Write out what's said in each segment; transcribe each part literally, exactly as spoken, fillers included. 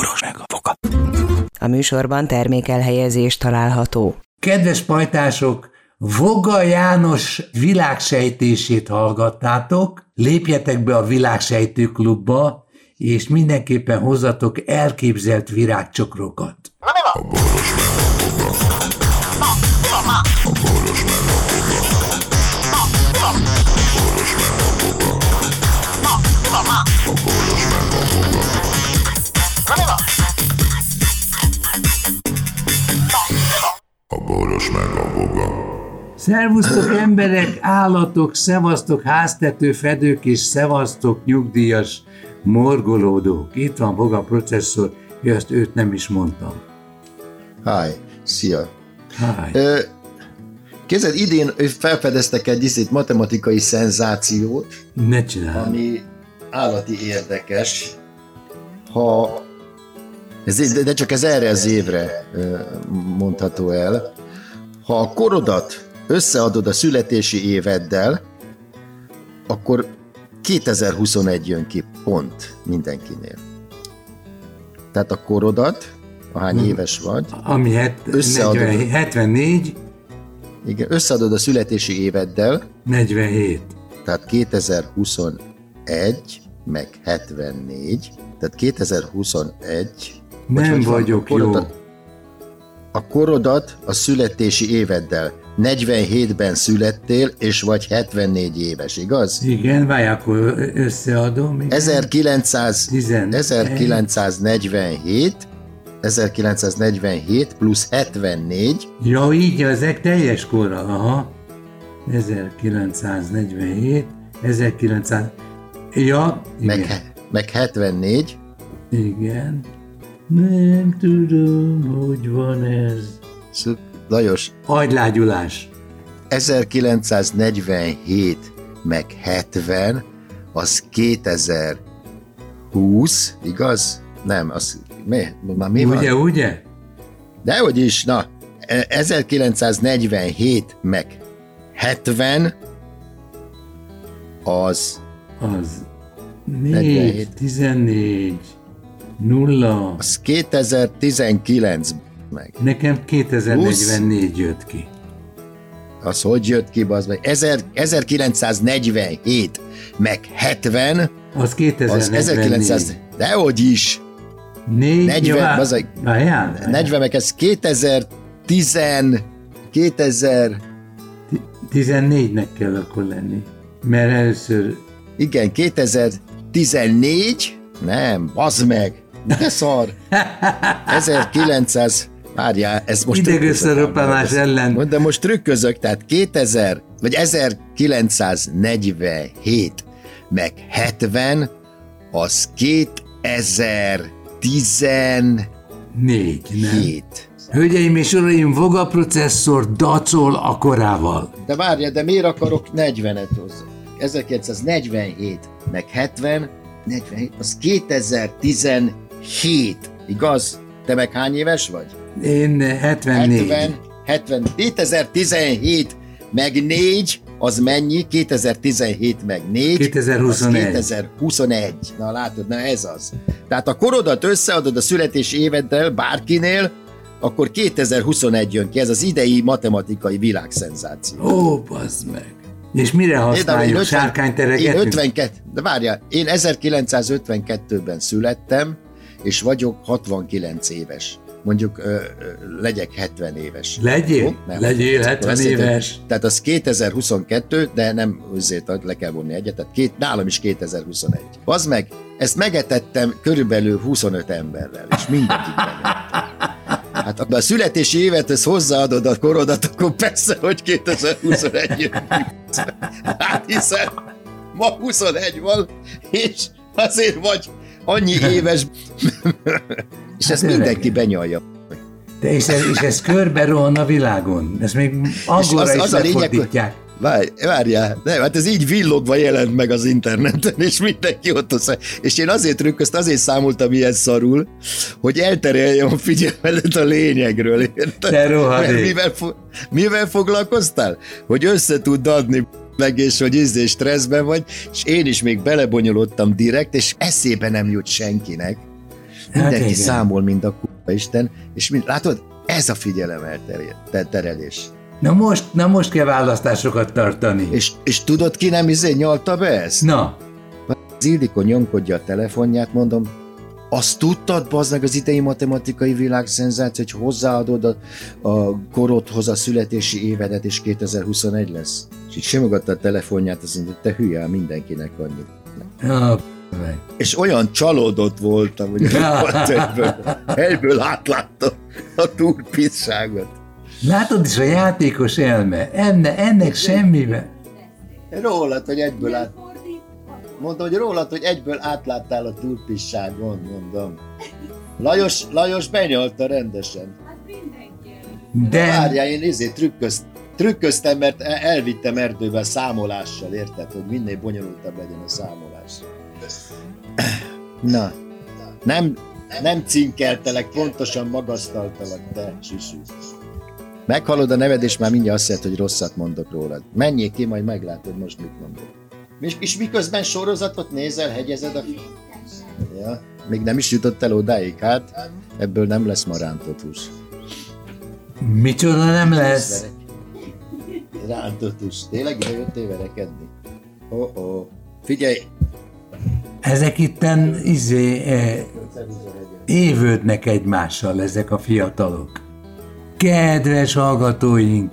Boros meg a Voga. A műsorban termékelhelyezés található. Kedves pajtások, Voga János világsejtését hallgattátok, lépjetek be a világsejtő klubba, és mindenképpen hozzatok elképzelt virágcsokrokat. Na mi van? Szervusztok emberek, állatok, szevasztok háztető fedők és szevasztok nyugdíjas morgolódók. Itt van Voga processzor, és azt őt nem is mondtam. Háj, szia. Háj. Ö, képzeld, idén felfedeztek egy iszét matematikai szenzációt. Ne csinálj. Ami állati érdekes. Ha, ez, de csak ez erre az évre mondható el. Ha a korodat összeadod a születési éveddel, akkor kétezer-huszonegy jön ki pont mindenkinél. Tehát a korodat, ahány hmm. éves vagy, ami het, összeadod, negyven, hetvennégy, igen, összeadod a születési éveddel, negyvenhét. Tehát kétezer-huszonegy meg hetvennégy, tehát kétezer-huszonegy. Nem vagy, vagyok van, a korodat, jó. A korodat a születési éveddel. negyvenhétben születtél, és vagy hetvennégy éves, igaz? Igen, várj, akkor összeadom. ezerkilencszáznegyvenhét plusz hetvennégy. Ja, így ezek teljes korra, aha. ezerkilencszáznegyvenhét, ezerkilencszáz... Ja, igen. Meg, meg hetvennégy. Igen. Nem tudom, hogy van ez. Szuper. Lajos. Agylágyulás. ezerkilencszáznegyvenhét meg hetven, az kétezer-húsz, igaz? Nem, az mi? Már mi ugye, van? Ugye? Dehogy is, na, ezerkilencszáznegyvenhét meg hetven, az... Az négy, tizennégy, nulla. Az kétezer-tizenkilenc. Meg. Nekem kétezer-negyvennégy jött ki. Az hogy jött ki, az meg? ezerkilencszáznegyvenhét meg hetven. Az kétezer-negyvennégy. Az dehogy is. negyven, negyven, negyven meg ez kétezer-tíz, kétezer... tizennégynek kell akkor lenni. Mert először... Igen, kétezer-tizennégy. Nem, bazd meg. De szar. ezerkilencszáz... Várjál, ez most idegösszeröppenás ellen. De most trükközök, tehát kétezer, vagy ezerkilencszáznegyvenhét meg hetven, az kétezer-tizennégy. Nem. Hölgyeim és uraim, Voga processzor dacol a korával. De várjál, de miért akarok negyvenet hozzá? ezerkilencszáznegyvenhét meg hetven, negyvenhét, az kétezer-tizenhét, igaz? Te meg hány éves vagy? Én hetvennégy. hetven, hetven. kétezer-tizenhét meg négy, az mennyi? kétezer-tizenhét meg négy. kétezer-huszonegy. kétezer-huszonegy. Na látod, na ez az. Tehát a korodat összeadod a születési éveddel bárkinél, akkor kétezer-huszonegy jön ki. Ez az idei matematikai világszenzáció. Ó, bassz meg. És mire használjuk? Sárkányteregetünk? Én ötvenkettő. De várjál, én ezerkilencszázötvenkettőben születtem, és vagyok hatvankilenc éves. Mondjuk ö, ö, legyek hetven éves. Legyél? Oh, nem, legyél hetven éves. Tehát az kétezer-huszonkettő, de nem azért le kell vonni egyet, tehát két, nálam is kétezer-huszonegy. Bazd meg, ezt megetettem körülbelül huszonöt emberrel, és mindegyik megettem. Hát a születési évet, ezt hozzáadod a korodat, akkor persze, hogy kétezer-huszonegy. Hát hiszen ma huszonegy van, és azért vagy annyi éves, és hát ezt mindenki öreg benyalja. De és ez, és ez körbe rohan a világon. Ez még angolra is lefordítják. Várj, várjál, nem, hát ez így villogva jelent meg az interneten, és mindenki ott osz. És én azért trükközt, azért számoltam ilyen szarul, hogy eltereljem a figyelmet a lényegről. Érted? Te rohadék. Mivel, mivel foglalkoztál? Hogy össze tud adni... meg, és hogy ízé stresszben vagy, és én is még belebonyolódtam direkt, és eszébe nem jut senkinek, Mindenki hát számol, mint a kurva Isten, és mind, látod, ez a figyelem elterelés. Na most, na most kell választásokat tartani. És, és tudod, ki nem izé nyalta be ezt? Na. Zsildikó nyomkodja a telefonját, mondom, azt tudtad, bazd meg, az idei matematikai világszenzáció, hogy hozzáadod a, a korodhoz a születési évedet, és kétezer-huszonegy lesz. És így simogatta a telefonját, azt mondta, te hülye, mindenkinek adjuk. Ja, és olyan csalódott voltam, hogy egyből, egyből átláttam a túlpiszságot. Látod is a játékos elme, enne, ennek semmiben. Rólad, hogy egyből át... Mondom, hogy rólad, hogy egyből átláttál a túlpisságon, mondom. Lajos, Lajos benyalta rendesen. Hát mindenki. De... Várjál, én izé trükközt, trükköztem, mert elvittem erdőben számolással, érted, hogy minél bonyolultabb legyen a számolás. Na, nem, nem cinkeltelek, pontosan magasztaltalak, te süsű. Meghallod a neved, és már mindjárt azt jelent, hogy rosszat mondok rólad. Menjél ki, majd meglátod, most mit mondok. És, és miközben sorozatot nézel, hegyezed a... Ja, még nem is jutott el odáig, hát ebből nem lesz ma rántott hús. Micsoda nem lesz? Rántott hús. Tényleg ide jöttél verekedni? Oh-oh. Figyelj! Ezek itten izé, eh, évődnek egymással ezek a fiatalok. Kedves hallgatóink!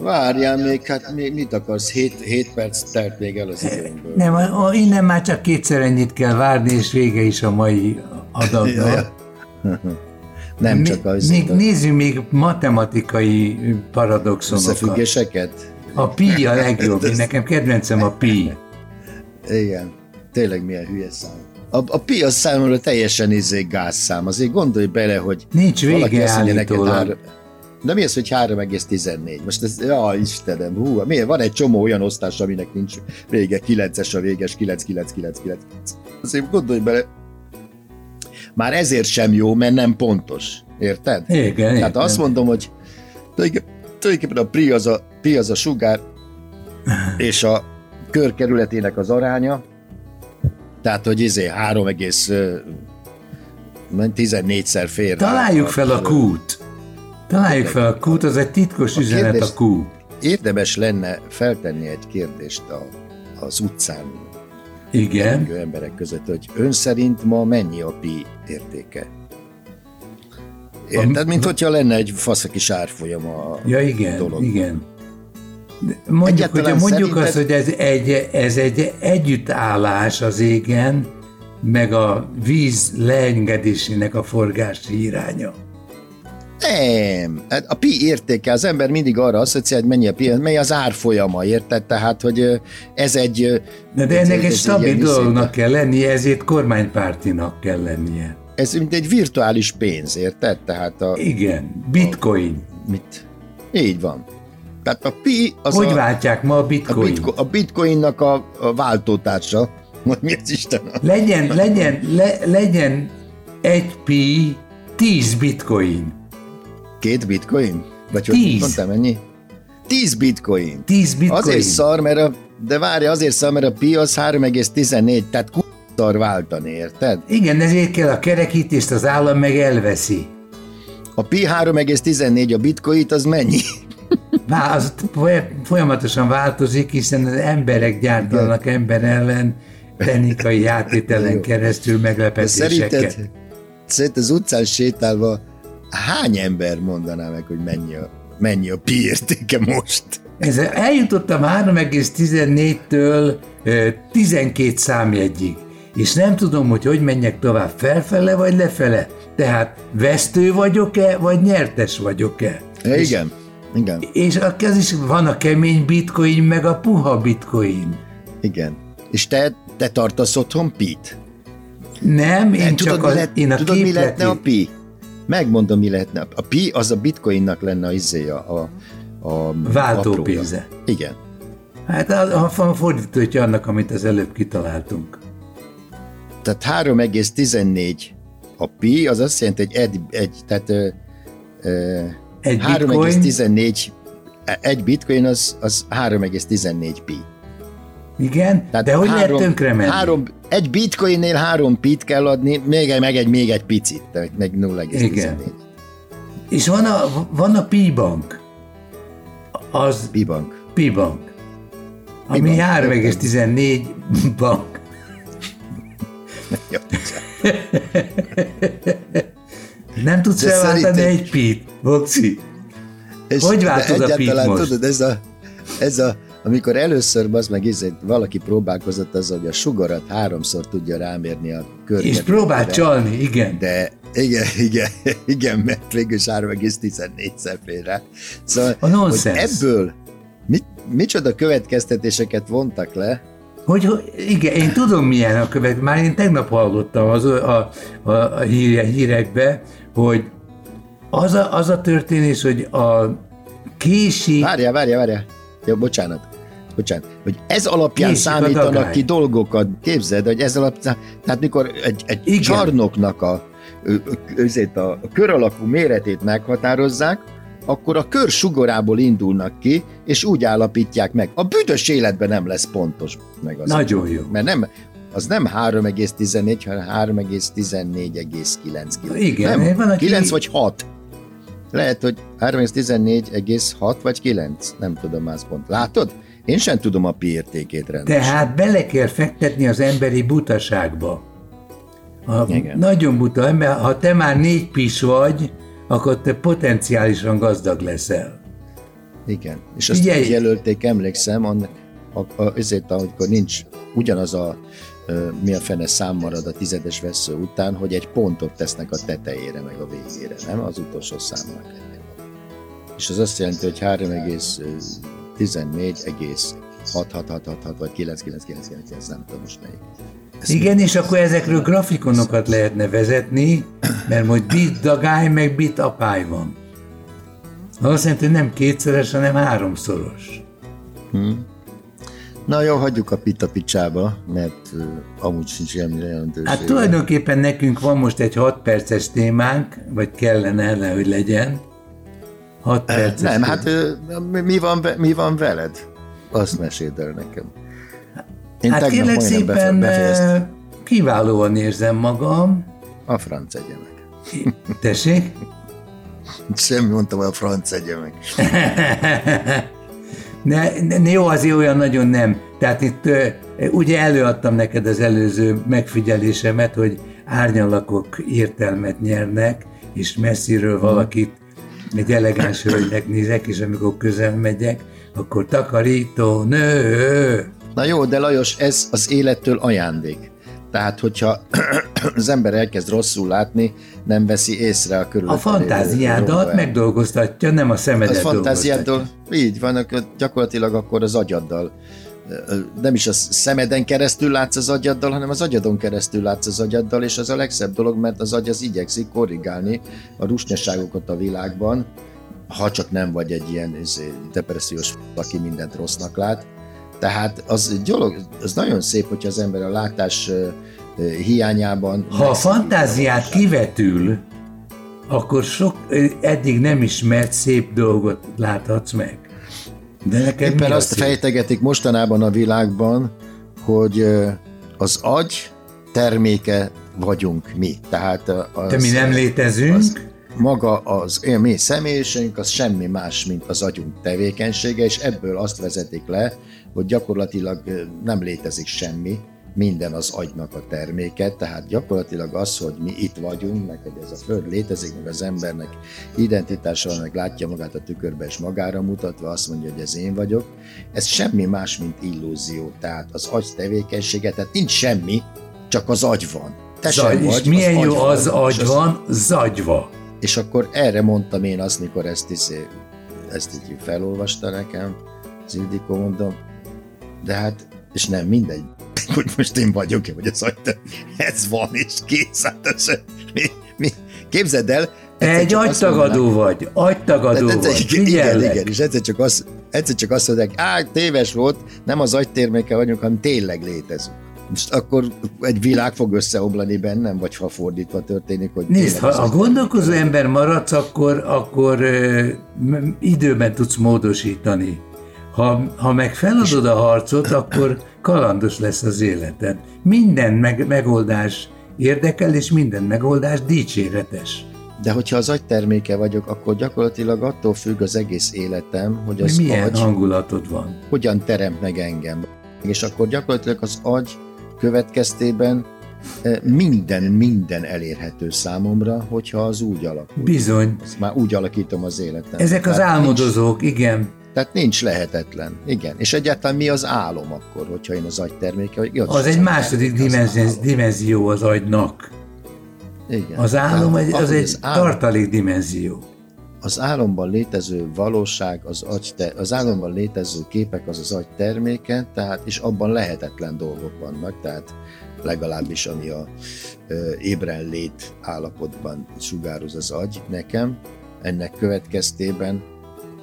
Várjál még, hát mit akarsz? hét perc telt még el az időnkből. Nem, innen már csak kétszer ennyit kell várni, és vége is a mai adatnak. Nem csak az. Még nézzünk még matematikai paradoxonokat. Összefüggéseket? A pi a legjobb, én nekem kedvencem a pi. Igen, tényleg milyen hülye szám. A, a pi az számomra teljesen izé gázszám, azért gondolj bele, hogy... Nincs vége állítólag. De mi az, hogy három egész tizennégy? Most ez, ja, Istenem, hú, miért? Van egy csomó olyan osztás, aminek nincs vége, kilences a véges, kilenc, kilenc, kilenc, kilenc. Azért gondolj bele, már ezért sem jó, mert nem pontos, érted? Igen, hát igen. Azt mondom, hogy tulajdonképpen a pi az a, pi az a sugár, és a körkerületének az aránya, tehát, hogy izé három egész tizennégy-szer fér. Találjuk fel a kút! Találjuk fel a kút, az egy titkos a üzenet kérdés, a kút. Érdemes lenne feltenni egy kérdést a, az utcán. Igen. A emberek között, hogy ön szerint ma mennyi a pi értéke? Érted, mint hogyha lenne egy faszaki kis árfolyam a ja, igen, dolog. Igen. Mondjuk, hogy mondjuk szerinted... azt, hogy ez egy, ez egy együttállás az égen, meg a víz leengedésének a forgási iránya. Nem, a pi értéke, az ember mindig arra asszociál, hogy mennyi a pi, mely az árfolyama, érted? Tehát, hogy ez egy... De, de ennek egy stabil dolognak kell lennie, ezért kormánypártinak kell lennie. Ez mint egy virtuális pénz, érted? Tehát a... Igen, bitcoin. A, mit? Így van. Tehát a pi az hogy a... Hogy váltják ma a bitcoin? A, bitco, a bitcoinnak a, a váltótársa. Mondj, az Isten. Legyen, legyen, le, legyen egy pi, tíz bitcoin. Két bitcoin? Vagy hogy mondtam, ennyi? Tíz bitcoin. Tíz bitcoin. Azért szar, mert a, de várja, azért szar, mert a pi az három egész tizennégy, tehát k*** szar váltani, érted? Igen, ezért kell a kerekítést, az állam meg elveszi. A pi három egész tizennégy, a bitcoin az mennyi? Vá, az folyamatosan változik, hiszen az emberek gyártanak ember ellen technikai játételen keresztül meglepetéseket. De szerinted, szerinted az utcán sétálva hány ember mondaná meg, hogy mennyi a, mennyi a pi értéke most? Ezzel eljutottam három egész tizennégytől tizenkét számjegyig, és nem tudom, hogy hogy menjek tovább, felfele vagy lefele, tehát vesztő vagyok-e, vagy nyertes vagyok-e? Igen, és, igen. És az is van a kemény bitcoin, meg a puha bitcoin. Igen. És te, te tartasz otthon pit? Nem, én nem, csak tudod, a, lett, én a tudod, mi lehetne a pi? Megmondom, mi lehetne. A pi az a bitcoinnak lenne az izé a... a, a váltópénze. Igen. Hát a, a fordítója annak, amit az előbb kitaláltunk. Tehát három egész tizennégy a pi, az azt jelenti, hogy egy, egy, tehát, ö, ö, egy három egész tizennégy, egy bitcoin az, az három egész tizennégy pi. Igen, tehát de hogy három, lehet tönkre menni? Három, egy bitcoinnél három pit kell adni, még egy, meg egy, még egy picit, meg nulla egész tizennégy. És van a, van a P-bank. Az P-bank. P-bank. Ami három egész tizennégy bank. Nem tudsz elváltani egy pit, Boci. Hogy változ a pit most? Tudod, ez a, ez a, amikor először az meg ízett, valaki próbálkozott azzal, hogy a sugarat háromszor tudja rámérni a környékre. És próbál csalni, igen. De igen, igen, igen, mert végül három egész tizennégy félre. Szóval, a nonsense. Ebből mit, micsoda következtetéseket vontak le? Hogy, hogy, igen, én tudom milyen a követ, már én tegnap hallottam az, a, a, a híre, hírekbe, hogy az a, az a történés, hogy a kési... Várjál, várjál, várjál. Jó, bocsánat. Bocsánat. Hogy ez alapján késik számítanak ki dolgokat. Képzeld, hogy ez alapján... Tehát mikor egy, egy csarnoknak a, a, a kör alakú méretét meghatározzák, akkor a kör sugarából indulnak ki, és úgy állapítják meg. A büdös életben nem lesz pontos meg az. Nagyon jó. Mert nem, az nem három egész tizennégy, hanem három egész tizennégy egész kilenc. Igen. Nem, van, kilenc vagy hat. Lehet, hogy három egész tizennégy egész hat vagy kilenc. Nem tudom már pont. Látod? Én sem tudom a pi értékét rendesen. Tehát bele kell fektetni az emberi butaságba. A nagyon buta ember, ha te már négy pis vagy, akkor te potenciálisan gazdag leszel. Igen, és azt Figyelj. jelölték, emlékszem, annak, a, a, ezért, amikor nincs ugyanaz a mi a fene szám marad a tizedes vesző után, hogy egy pontot tesznek a tetejére, meg a végére, nem? Az utolsó számnak. És az azt jelenti, hogy három egész tizennégy egész hat hat hat hat hat vagy kilenc kilenc kilenc kilenc, nem tudom most melyik. Ezt igen, és akkor ezekről grafikonokat lehetne vezetni, mert majd bit dagály, meg bit apály van. Azt jelenti, hogy nem kétszeres, hanem háromszoros. Hmm. Na jó, hagyjuk a pit a picsába, mert uh, amúgy sincs semmi jelentősége. Hát tulajdonképpen nekünk van most egy hat perces témánk, vagy kellene ellen, hogy legyen. hat perces. Nem, témánk. Hát uh, mi, van, mi van veled? Azt meséld el nekem. Én hát kérlek szépen, befejeztem. Kiválóan érzem magam. A franc egyemek. Tessék? Semmi, mondtam, a franc egyemek. Ne, ne, jó, azért olyan nagyon nem. Tehát itt ugye előadtam neked az előző megfigyelésemet, hogy árnyalakok értelmet nyernek, és messziről valakit egy elegáns hölgynek nézek, és amikor közel megyek, akkor takarító nő. Na jó, de Lajos, ez az élettől ajándék. Tehát, hogyha az ember elkezd rosszul látni, nem veszi észre a körülötte. A fantáziádat megdolgoztatja, nem a szemedet dolgoztatja. A fantáziáddal, így van, gyakorlatilag akkor az agyaddal. Nem is a szemeden keresztül látsz az agyaddal, hanem az agyadon keresztül látsz az agyaddal, és az a legszebb dolog, mert az agy az igyekszik korrigálni a rusnyaságokat a világban, ha csak nem vagy egy ilyen depressziós, aki mindent rossznak lát. Tehát az, gyalog, az nagyon szép, hogyha az ember a látás hiányában... Ha a fantáziát kivetül, akkor sok eddig nem ismert szép dolgot láthatsz meg. De nekem éppen azt szép? Fejtegetik mostanában a világban, hogy az agy terméke vagyunk mi. Tehát az, de mi nem létezünk? Az, maga az én, mi személyiségünk, az semmi más, mint az agyunk tevékenysége, és ebből azt vezetik le, hogy gyakorlatilag nem létezik semmi, minden az agynak a terméke, tehát gyakorlatilag az, hogy mi itt vagyunk, meg hogy ez a föld létezik, meg az embernek identitása, meg látja magát a tükörbe, és magára mutatva azt mondja, hogy ez én vagyok, ez semmi más, mint illúzió, tehát az agy tevékenysége, tehát nincs semmi, csak az agy van. Te Zagy, vagy, és milyen az jó agy az van, agy van, zagyva. És akkor erre mondtam én azt, mikor ezt így, ezt így felolvasta nekem, Zsildikó, mondom, de hát, és nem mindegy, hogy most én vagyok-e, hogy az agytörténet, ez van, és kész, hát az, mi, mi, képzeld el. Te egy agytagadó vagy, agytagadó vagy, figyellek. Igen, igen, és egyszer csak azt, egyszer csak azt mondják, á, téves volt, nem az agytérméke vagyunk, hanem tényleg létezünk. Most akkor egy világ fog összeomlani bennem, vagy ha fordítva történik, hogy... Nézd, ha a gondolkozó ember maradsz, akkor, akkor euh, időben tudsz módosítani. Ha, ha meg feladod a harcot, akkor kalandos lesz az életed. Minden meg- megoldás érdekel, és minden megoldás dicséretes. De hogyha az agyterméke vagyok, akkor gyakorlatilag attól függ az egész életem, hogy az milyen agy... Milyen hangulatod van? Hogyan teremt meg engem. És akkor gyakorlatilag az agy következtében minden, minden elérhető számomra, hogyha az úgy alakul. Bizony. Ezt már úgy alakítom az életem. Ezek tehát az álmodozók, nincs, igen. Tehát nincs lehetetlen, igen. És egyáltalán mi az álom akkor, hogyha én az agyterméke vagyok? Az, az egy második dimenzió az, dimenzió az agynak. Igen. Az álom az, az egy az álom, tartalék dimenzió. Az álomban létező valóság, az, agy te, az álomban létező képek az az agy terméke, tehát, és abban lehetetlen dolgok vannak, tehát legalábbis ami a ö, ébrenlét állapotban sugároz az agy nekem, ennek következtében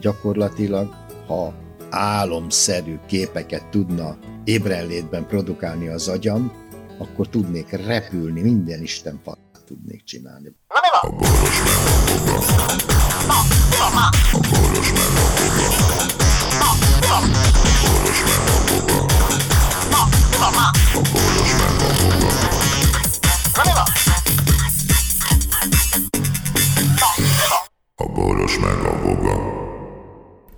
gyakorlatilag, ha álomszerű képeket tudna ébrenlétben produkálni az agyam, akkor tudnék repülni, minden Isten fatt tudnék csinálni. A boros meg a Voga.